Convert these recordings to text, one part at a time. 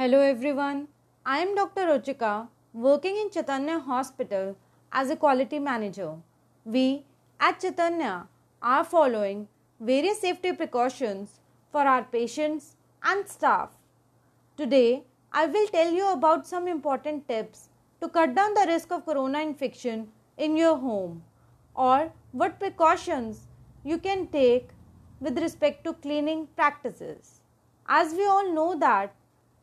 Hello everyone, I am Dr. Ruchika, working in Chaitanya Hospital as a quality manager. We at Chaitanya are following various safety precautions for our patients and staff. Today, I will tell you about some important tips to cut down the risk of corona infection in your home, or what precautions you can take with respect to cleaning practices. As we all know that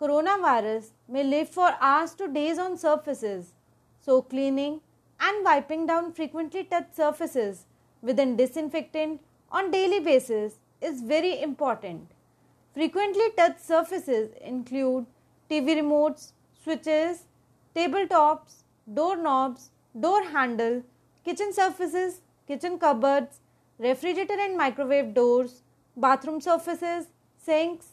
coronavirus may live for hours to days on surfaces, so cleaning and wiping down frequently touched surfaces with a disinfectant on daily basis is very important. Frequently touched surfaces include TV remotes, switches, tabletops, doorknobs, door handle, kitchen surfaces, kitchen cupboards, refrigerator and microwave doors, bathroom surfaces, sinks,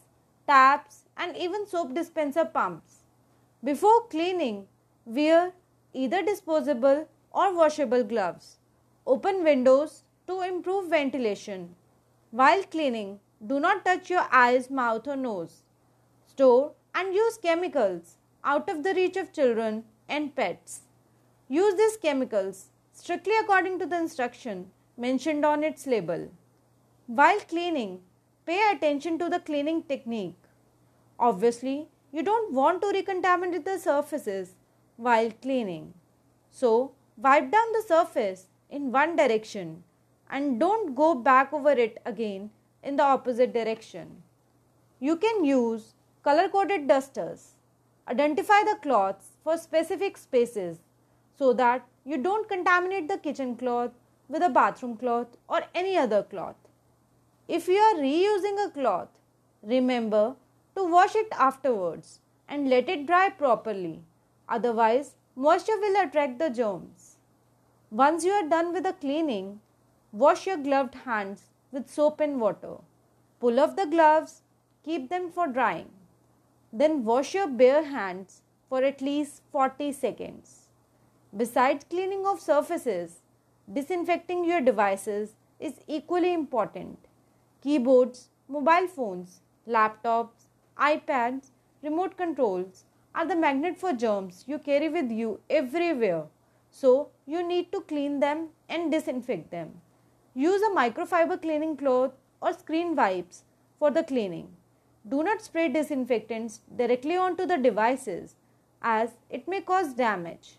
taps, and even soap dispenser pumps. Before cleaning, wear either disposable or washable gloves. Open windows to improve ventilation. While cleaning, do not touch your eyes, mouth, or nose. Store and use chemicals out of the reach of children and pets. Use these chemicals strictly according to the instruction mentioned on its label. While cleaning, pay attention to the cleaning technique. Obviously, you don't want to recontaminate the surfaces while cleaning. So, wipe down the surface in one direction and don't go back over it again in the opposite direction. You can use color-coded dusters. Identify the cloths for specific spaces so that you don't contaminate the kitchen cloth with a bathroom cloth or any other cloth. If you are reusing a cloth, remember to wash it afterwards and let it dry properly. Otherwise, moisture will attract the germs. Once you are done with the cleaning, wash your gloved hands with soap and water. Pull off the gloves, keep them for drying. Then wash your bare hands for at least 40 seconds. Besides cleaning of surfaces, disinfecting your devices is equally important. Keyboards, mobile phones, laptops, iPads, remote controls are the magnet for germs you carry with you everywhere, so you need to clean them and disinfect them. Use a microfiber cleaning cloth or screen wipes for the cleaning. Do not spray disinfectants directly onto the devices as it may cause damage.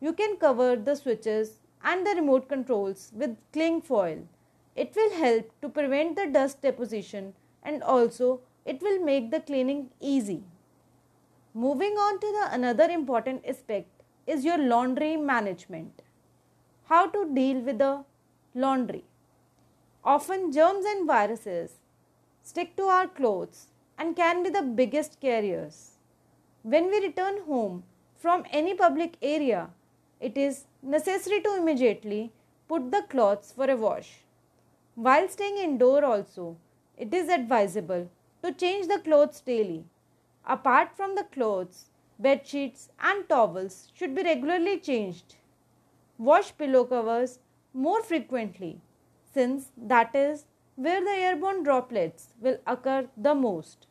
You can cover the switches and the remote controls with cling foil. It will help to prevent the dust deposition and also it will make the cleaning easy. Moving on to another important aspect is your laundry management. How to deal with the laundry. Often germs and viruses stick to our clothes and can be the biggest carriers. When we return home from any public area, it is necessary to immediately put the clothes for a wash. While staying indoor also, it is advisable to change the clothes daily. Apart from the clothes, bed sheets and towels should be regularly changed. Wash pillow covers more frequently, since that is where the airborne droplets will occur the most.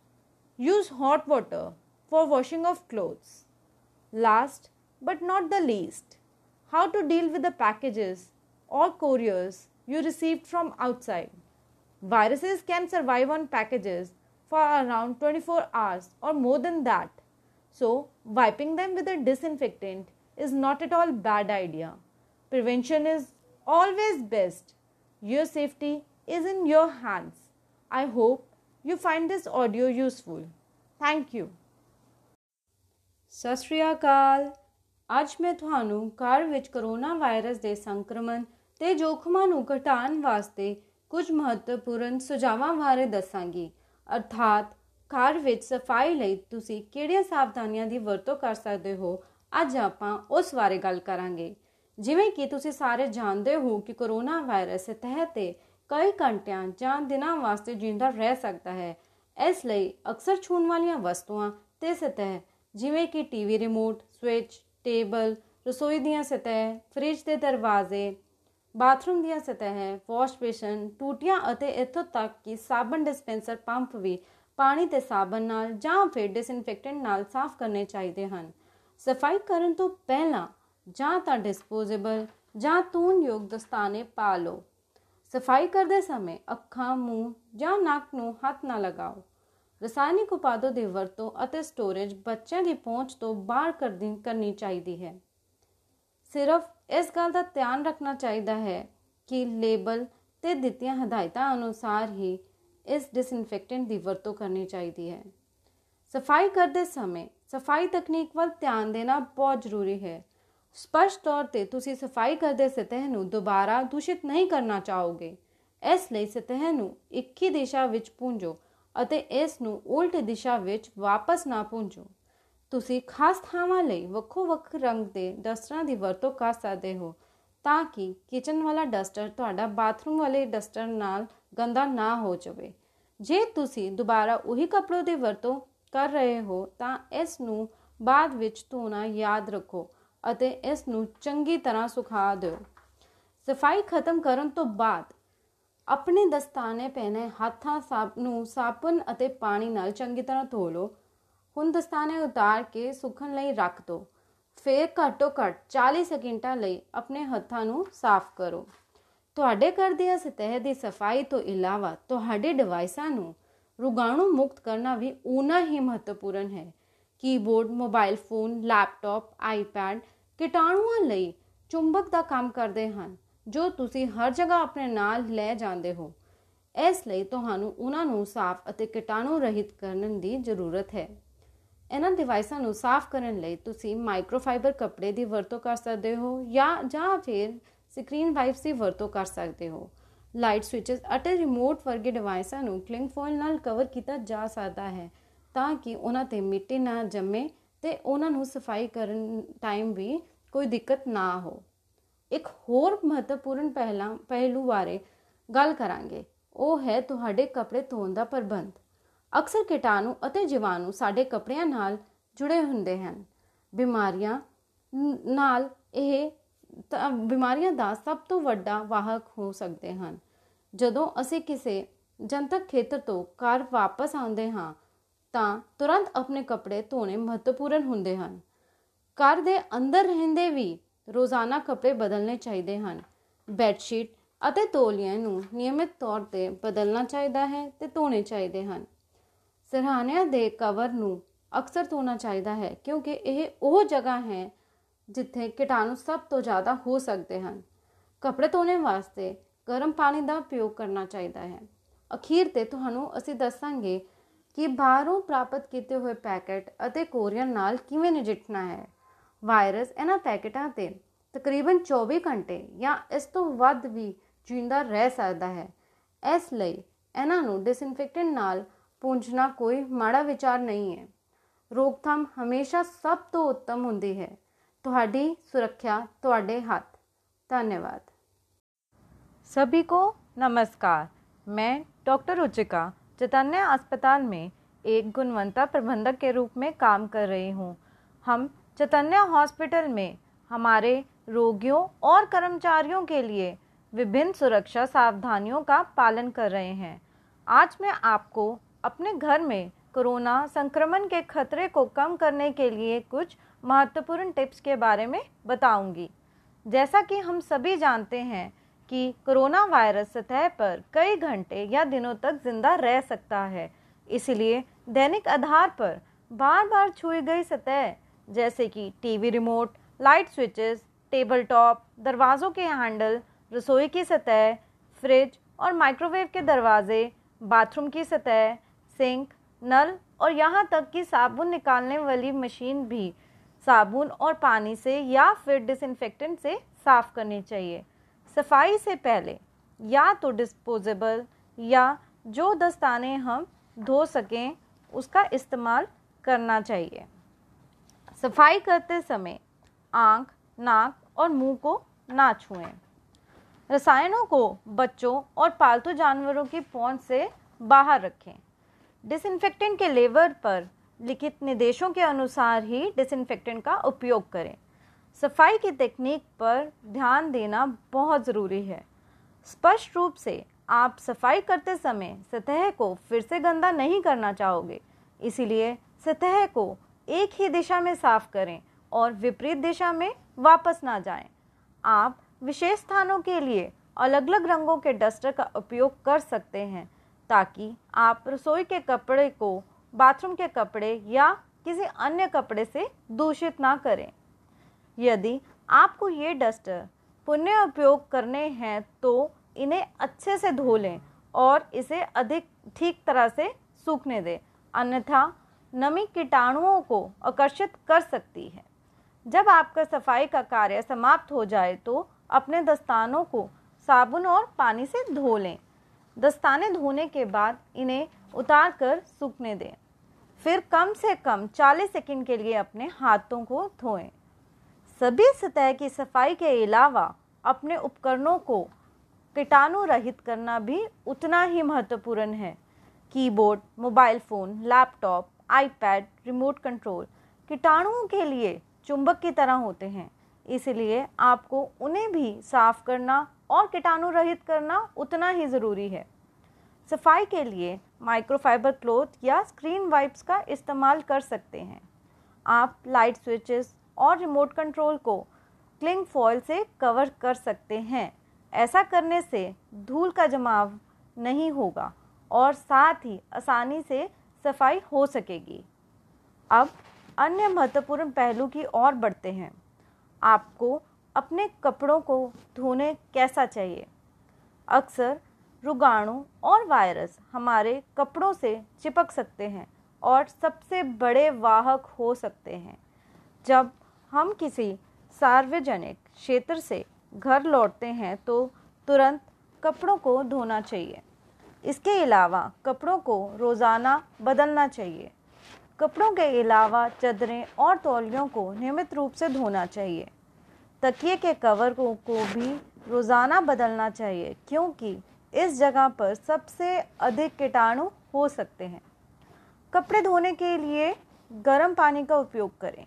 Use hot water for washing of clothes. Last but not the least, how to deal with the packages or couriers you received from outside. Viruses can survive on packages for around 24 hours or more than that. So, wiping them with a disinfectant is not at all a bad idea. Prevention is always best. Your safety is in your hands. I hope you find this audio useful. Thank you. Sat Sri Akal. आज मैं ਤੁਹਾਨੂੰ ਘਰ ਵਿੱਚ corona virus ਦੇ ਸੰਕਰਮਣ ਤੇ ਜੋਖਮਾਂ ਨੂੰ ਘਟਾਉਣ ਵਾਸਤੇ ਕੁਝ ਮਹੱਤਵਪੂਰਨ ਸੁਝਾਵਾਂ ਬਾਰੇ ਦੱਸਾਂਗੀ ਅਰਥਾਤ ਘਰ ਵਿੱਚ ਸਫਾਈ ਲਈ ਤੁਸੀਂ ਕਿਹੜੀਆਂ ਸਾਵਧਾਨੀਆਂ ਦੀ ਵਰਤੋਂ ਕਰ ਸਕਦੇ ਹੋ ਅੱਜ ਆਪਾਂ ਉਸ ਬਾਰੇ ਗੱਲ ਕਰਾਂਗੇ ਜਿਵੇਂ ਕਿ ਤੁਸੀਂ ਸਾਰੇ ਜਾਣਦੇ ਹੋ ਕਿ ਕੋਰੋਨਾ ਵਾਇਰਸ ਤਹਿਤ ਕਈ ਘੰਟਿਆਂ ਜਾਂ ਦਿਨਾਂ ਵਾਸਤੇ ਜਿੰਦਾ ਰਹਿ ਸਕਦਾ ਹੈ ਇਸ ਲਈ ਅਕਸਰ ਛੂਣ ਵਾਲੀਆਂ ਵਸਤੂਆਂ ਤੇ ਸਤਹ ਜਿਵੇਂ ਕਿ ਟੀਵੀ ਰਿਮੋਟ ਸਵਿਚ टेबल रसोई दियां सतह फ्रिज के दरवाजे बाथरूम दियां सतह वॉश बेसन टूटियां अते इत्थों तक कि साबन डिस्पेंसर पंप भी ਪਾਣੀ ਤੇ ਸਾਬਣ ਨਾਲ ਜਾਂ ਫਿਰ ਡਿਸਇਨਫੈਕਟੈਂਟ ਨਾਲ ਸਾਫ਼ ਕਰਨੇ ਚਾਹੀਦੇ ਹਨ। ਸਫਾਈ ਕਰਨ ਤੋਂ ਪਹਿਲਾਂ ਜਾਂ ਤਾਂ ਡਿਸਪੋਜ਼ੇਬਲ ਜਾਂ ਧੂਣਯੋਗ ਦਸਤਾਨੇ ਪਾ ਲਓ। ਸਫਾਈ ਕਰਦੇ ਸਮੇਂ ਅੱਖਾਂ, ਮੂੰਹ ਜਾਂ ਨੱਕ ਨੂੰ ਹੱਥ ਨਾ ਲਗਾਓ। ਰਸਾਇਣਿਕ ਉਪਾਦਾਂ ਦੀ ਵਰਤੋਂ ਅਤੇ ਸਟੋਰੇਜ ਬੱਚਿਆਂ ਦੀ ਪਹੁੰਚ ਤੋਂ ਬਾਹਰ ਕਰਨੀ ਚਾਹੀਦੀ ਹੈ। ਸਿਰਫ ਇਸ ਗੱਲ ਦਾ ਧਿਆਨ ਰੱਖਣਾ ਚਾਹੀਦਾ ਹੈ ਕਿ ਲੇਬਲ 'ਤੇ ਦਿੱਤੀਆਂ ਹਦਾਇਤਾਂ ਅਨੁਸਾਰ ਹੀ ਇਸ ਡਿਸਇਨਫੈਕਟੈਂਟ ਦੀ ਵਰਤੋਂ ਕਰਨੀ ਚਾਹੀਦੀ ਹੈ। ਸਫਾਈ ਕਰਦੇ ਸਮੇਂ ਸਫਾਈ ਤਕਨੀਕ ਵੱਲ ਧਿਆਨ ਦੇਣਾ ਬਹੁਤ ਜ਼ਰੂਰੀ ਹੈ। ਸਪਸ਼ਟ ਤੌਰ 'ਤੇ ਤੁਸੀਂ ਸਫਾਈ ਕਰਦੇ ਸਤਹ ਨੂੰ ਦੁਬਾਰਾ ਦੂਸ਼ਿਤ ਨਹੀਂ ਕਰਨਾ ਚਾਹੋਗੇ, ਇਸ ਲਈ ਸਤਹ ਨੂੰ ਇੱਕ ਹੀ ਦਿਸ਼ਾ ਵਿੱਚ ਪੂੰਝੋ ਅਤੇ ਇਸ ਨੂੰ ਉਲਟ ਦਿਸ਼ਾ ਵਿੱਚ ਵਾਪਸ ਨਾ ਪੂੰਝੋ। ਤੁਸੀਂ ਖਾਸ ਥਾਵਾਂ ਲਈ ਵੱਖੋ ਵੱਖ ਰੰਗ ਦੇ ਡਸਟਰਾਂ ਦੀ ਵਰਤੋਂ ਕਰ ਸਕਦੇ ਹੋ ਤਾਂ ਕਿ ਕਿਚਨ ਵਾਲਾ ਡਸਟਰ ਤੁਹਾਡਾ ਬਾਥਰੂਮ ਵਾਲੇ ਡਸਟਰ ਨਾਲ ਗੰਦਾ ਨਾ ਹੋ ਜਾਵੇ। ਜੇ ਤੁਸੀਂ ਦੁਬਾਰਾ ਉਹੀ ਕੱਪੜੇ ਦੀ ਵਰਤੋਂ ਕਰ ਰਹੇ ਹੋ ਤਾਂ ਇਸ ਨੂੰ ਬਾਅਦ ਵਿੱਚ ਧੋਣਾ ਯਾਦ ਰੱਖੋ ਅਤੇ ਇਸ ਨੂੰ ਚੰਗੀ ਤਰ੍ਹਾਂ ਸੁਕਾ ਦਿਓ। ਸਫਾਈ ਖਤਮ ਕਰਨ ਤੋਂ ਬਾਅਦ ਆਪਣੇ ਦਸਤਾਨੇ ਪਹਿਨੇ ਹੱਥਾਂ ਨੂੰ ਸਾਬਣ ਅਤੇ ਪਾਣੀ ਨਾਲ ਚੰਗੀ ਤਰ੍ਹਾਂ ਧੋ ਲਓ। ਹੁਣ ਦਸਤਾਨੇ ਉਤਾਰ ਕੇ ਸੁੱਕਣ ਲਈ ਰੱਖ ਦਿਓ, ਫਿਰ ਘੱਟੋ ਘੱਟ 40 ਸਕਿੰਟਾਂ ਲਈ ਆਪਣੇ ਹੱਥਾਂ ਨੂੰ ਸਾਫ਼ ਕਰੋ। ਤੁਹਾਡੇ ਘਰ ਦੀਆਂ ਸਤਹ ਦੀ ਸਫਾਈ ਤੋਂ ਇਲਾਵਾ ਤੁਹਾਡੇ ਡਿਵਾਈਸਾਂ ਨੂੰ ਰੋਗਾਣੂ ਮੁਕਤ ਕਰਨਾ ਵੀ ਉਨਾ ਹੀ ਮਹੱਤਵਪੂਰਨ ਹੈ। Keyboard, mobile phone, laptop, iPad ਕੀਟਾਣੂਆਂ ਲਈ ਚੁੰਬਕ ਦਾ ਕੰਮ ਕਰਦੇ ਹਨ ਜੋ ਤੁਸੀਂ ਹਰ ਜਗ੍ਹਾ ਆਪਣੇ ਨਾਲ ਲੈ ਜਾਂਦੇ ਹੋ। ਇਸ ਲਈ ਤੁਹਾਨੂੰ ਉਹਨਾਂ ਨੂੰ ਸਾਫ਼ ਅਤੇ ਕੀਟਾਣੂ ਰਹਿਤ ਕਰਨ ਦੀ ਜ਼ਰੂਰਤ ਹੈ। ਇਹਨਾਂ ਡਿਵਾਈਸਾਂ ਨੂੰ ਸਾਫ਼ ਕਰਨ ਲਈ ਤੁਸੀਂ ਮਾਈਕਰੋਫਾਈਬਰ ਕੱਪੜੇ ਦੀ ਵਰਤੋਂ ਕਰ ਸਕਦੇ ਹੋ ਜਾਂ ਫਿਰ ਸਕਰੀਨ ਵਾਈਪਸ ਦੀ ਵਰਤੋਂ ਕਰ ਸਕਦੇ ਹੋ। ਲਾਈਟ ਸਵਿਚਸ ਅਤੇ ਰਿਮੋਟ ਵਰਗੇ ਡਿਵਾਈਸਾਂ ਨੂੰ ਕਲਿੰਗ ਫੋਇਲ ਨਾਲ ਕਵਰ ਕੀਤਾ ਜਾ ਸਕਦਾ ਹੈ ਤਾਂ ਕਿ ਉਹਨਾਂ 'ਤੇ ਮਿੱਟੀ ਨਾ ਜੰਮੇ ਅਤੇ ਉਹਨਾਂ ਨੂੰ ਸਫਾਈ ਕਰਨ ਟਾਈਮ ਵੀ ਕੋਈ ਦਿੱਕਤ ਨਾ ਹੋ। ਇੱਕ ਹੋਰ ਮਹੱਤਵਪੂਰਨ ਪਹਿਲੂ ਬਾਰੇ ਗੱਲ ਕਰਾਂਗੇ, ਉਹ ਹੈ ਤੁਹਾਡੇ ਕੱਪੜੇ ਧੋਣ ਦਾ ਪ੍ਰਬੰਧ। ਅਕਸਰ ਕੀਟਾਣੂ ਅਤੇ ਜੀਵਾਣੂ ਸਾਡੇ ਕੱਪੜਿਆਂ ਨਾਲ ਜੁੜੇ ਹੁੰਦੇ ਹਨ। ਬਿਮਾਰੀਆਂ ਦਾ ਸਭ ਤੋਂ ਵੱਡਾ ਵਾਹਕ ਹੋ ਸਕਦੇ ਹਨ। ਜਦੋਂ ਅਸੀਂ ਕਿਸੇ ਜਨਤਕ ਖੇਤਰ ਤੋਂ ਘਰ ਵਾਪਸ ਆਉਂਦੇ ਹਾਂ ਤਾਂ ਤੁਰੰਤ ਆਪਣੇ ਕੱਪੜੇ ਧੋਣੇ ਮਹੱਤਵਪੂਰਨ ਹੁੰਦੇ ਹਨ। ਘਰ ਦੇ ਅੰਦਰ ਰਹਿੰਦੇ ਵੀ ਰੋਜ਼ਾਨਾ ਕੱਪੜੇ ਬਦਲਣੇ ਚਾਹੀਦੇ ਹਨ। ਬੈੱਡਸ਼ੀਟ ਅਤੇ ਤੌਲੀਏ ਨੂੰ ਨਿਯਮਿਤ ਤੌਰ 'ਤੇ ਬਦਲਣਾ ਚਾਹੀਦਾ ਹੈ ਅਤੇ ਧੋਣੇ ਚਾਹੀਦੇ ਹਨ। ਸਿਰਹਾਣਿਆਂ ਦੇ ਕਵਰ ਨੂੰ ਅਕਸਰ ਧੋਣਾ ਚਾਹੀਦਾ ਹੈ ਕਿਉਂਕਿ ਇਹ ਉਹ ਜਗ੍ਹਾ ਹੈ ਜਿੱਥੇ ਕੀਟਾਣੂ ਸਭ ਤੋਂ ਜ਼ਿਆਦਾ ਹੋ ਸਕਦੇ ਹਨ। ਕੱਪੜੇ ਧੋਣੇ ਵਾਸਤੇ ਗਰਮ ਪਾਣੀ ਦਾ ਉਪਯੋਗ ਕਰਨਾ ਚਾਹੀਦਾ ਹੈ। ਅਖੀਰ 'ਤੇ ਤੁਹਾਨੂੰ ਅਸੀਂ ਦੱਸਾਂਗੇ ਕਿ ਬਾਹਰੋਂ ਪ੍ਰਾਪਤ ਕੀਤੇ ਹੋਏ ਪੈਕੇਟ ਅਤੇ ਕੋਰੀਅਰ ਨਾਲ ਕਿਵੇਂ ਨਜਿੱਠਣਾ ਹੈ। ਵਾਇਰਸ ਇਹਨਾਂ ਪੈਕੇਟਾਂ 'ਤੇ ਤਕਰੀਬਨ 24 ਘੰਟੇ ਜਾਂ ਇਸ ਤੋਂ ਵੱਧ ਵੀ ਜਿੰਦਾ ਰਹਿ ਸਕਦਾ ਹੈ, ਇਸ ਲਈ ਇਹਨਾਂ ਨੂੰ ਡਿਸਇਨਫੈਕਟੈਂਟ ਨਾਲ ਪੂੰਝਣਾ ਕੋਈ ਮਾੜਾ ਵਿਚਾਰ ਨਹੀਂ ਹੈ। ਰੋਕਥਾਮ ਹਮੇਸ਼ਾ ਸਭ ਤੋਂ ਉੱਤਮ ਹੁੰਦੀ ਹੈ। ਤੁਹਾਡੀ सुरक्षा ਤੁਹਾਡੇ हाथ। धन्यवाद। सभी को नमस्कार। मैं डॉक्टर रुचिका चैतन्य अस्पताल में एक गुणवत्ता प्रबंधक के रूप में काम कर रही हूँ। हम चैतन्य हॉस्पिटल में हमारे रोगियों और कर्मचारियों के लिए विभिन्न सुरक्षा सावधानियों का पालन कर रहे हैं। आज मैं आपको अपने घर में कोरोना संक्रमण के खतरे को कम करने के लिए कुछ महत्वपूर्ण टिप्स के बारे में बताऊंगी। जैसा कि हम सभी जानते हैं कि कोरोना वायरस सतह पर कई घंटे या दिनों तक जिंदा रह सकता है, इसलिए दैनिक आधार पर बार बार छुई गई सतह जैसे कि TV remote, light switches, table top, दरवाज़ों के हैंडल, रसोई की सतह, फ्रिज और माइक्रोवेव के दरवाजे, बाथरूम की सतह, सिंक, नल और यहाँ तक कि साबुन निकालने वाली मशीन भी साबुन और पानी से या फिर डिसइंफेक्टेंट से साफ़ करनी चाहिए। सफाई से पहले या तो डिस्पोजेबल या जो दस्ताने हम धो सकें उसका इस्तेमाल करना चाहिए। सफाई करते समय आँख, नाक और मुंह को ना छुएं। रसायनों को बच्चों और पालतू जानवरों की पहुंच से बाहर रखें। डिसइंफेक्टेंट के लेबल पर लिखित निर्देशों के अनुसार ही डिसइंफेक्टेंट का उपयोग करें। सफाई की तकनीक पर ध्यान देना बहुत ज़रूरी है। स्पष्ट रूप से आप सफाई करते समय सतह को फिर से गंदा नहीं करना चाहोगे, इसीलिए सतह को एक ही दिशा में साफ करें और विपरीत दिशा में वापस ना जाएं। आप विशेष स्थानों के लिए अलग अलग रंगों के डस्टर का उपयोग कर सकते हैं ताकि आप रसोई के कपड़े को बाथरूम के कपड़े या किसी अन्य कपड़े से दूषित ना करें। यदि आपको ये डस्टर पुनः उपयोग करने हैं तो इन्हें अच्छे से धो लें और इसे अधिक ठीक तरह से सूखने दें, अन्यथा नमी कीटाणुओं को आकर्षित कर सकती है। जब आपका सफाई का कार्य समाप्त हो जाए तो अपने दस्तानों को साबुन और पानी से धो लें। दस्ताने धोने के बाद इन्हें उतार कर सूखने दें, फिर कम से कम 40 सेकंड के लिए अपने हाथों को धोएं। सभी सतह की सफाई के अलावा अपने उपकरणों को कीटाणु रहित करना भी उतना ही महत्वपूर्ण है। Keyboard, mobile phone, laptop, iPad, remote control कीटाणुओं के लिए चुंबक की तरह होते हैं, इसलिए आपको उन्हें भी साफ करना और कीटाणु रहित करना उतना ही ज़रूरी है। सफाई के लिए माइक्रोफाइबर क्लॉथ या स्क्रीन वाइप्स का इस्तेमाल कर सकते हैं। आप लाइट स्विचेस और रिमोट कंट्रोल को क्लिंग फॉयल से कवर कर सकते हैं। ऐसा करने से धूल का जमाव नहीं होगा और साथ ही आसानी से सफाई हो सकेगी। अब अन्य महत्वपूर्ण पहलू की ओर बढ़ते हैं। आपको अपने कपड़ों को धोने कैसा चाहिए? अक्सर रोगाणु और वायरस हमारे कपड़ों से चिपक सकते हैं और सबसे बड़े वाहक हो सकते हैं। जब हम किसी सार्वजनिक क्षेत्र से घर लौटते हैं तो तुरंत कपड़ों को धोना चाहिए। इसके अलावा कपड़ों को रोज़ाना बदलना चाहिए। कपड़ों के अलावा चादरें और तौलियों को नियमित रूप से धोना चाहिए। तकिए के कवर को भी रोज़ाना बदलना चाहिए क्योंकि इस जगह पर सबसे अधिक कीटाणु हो सकते हैं। कपड़े धोने के लिए गर्म पानी का उपयोग करें।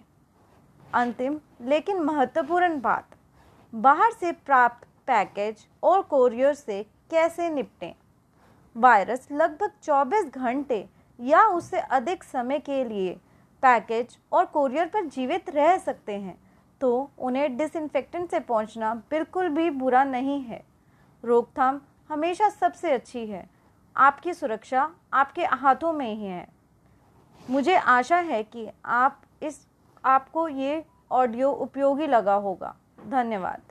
अंतिम लेकिन महत्वपूर्ण बात, बाहर से प्राप्त पैकेज और कोरियर से कैसे निपटें। वायरस लगभग 24 घंटे या उससे अधिक समय के लिए पैकेज और कोरियर पर जीवित रह सकते हैं, तो उन्हें डिसइंफेक्टेंट से पहुंचना बिल्कुल भी बुरा नहीं है। रोकथाम हमेशा सबसे अच्छी है। आपकी सुरक्षा आपके हाथों में ही है। मुझे आशा है कि आपको ये ऑडियो उपयोगी लगा होगा। धन्यवाद।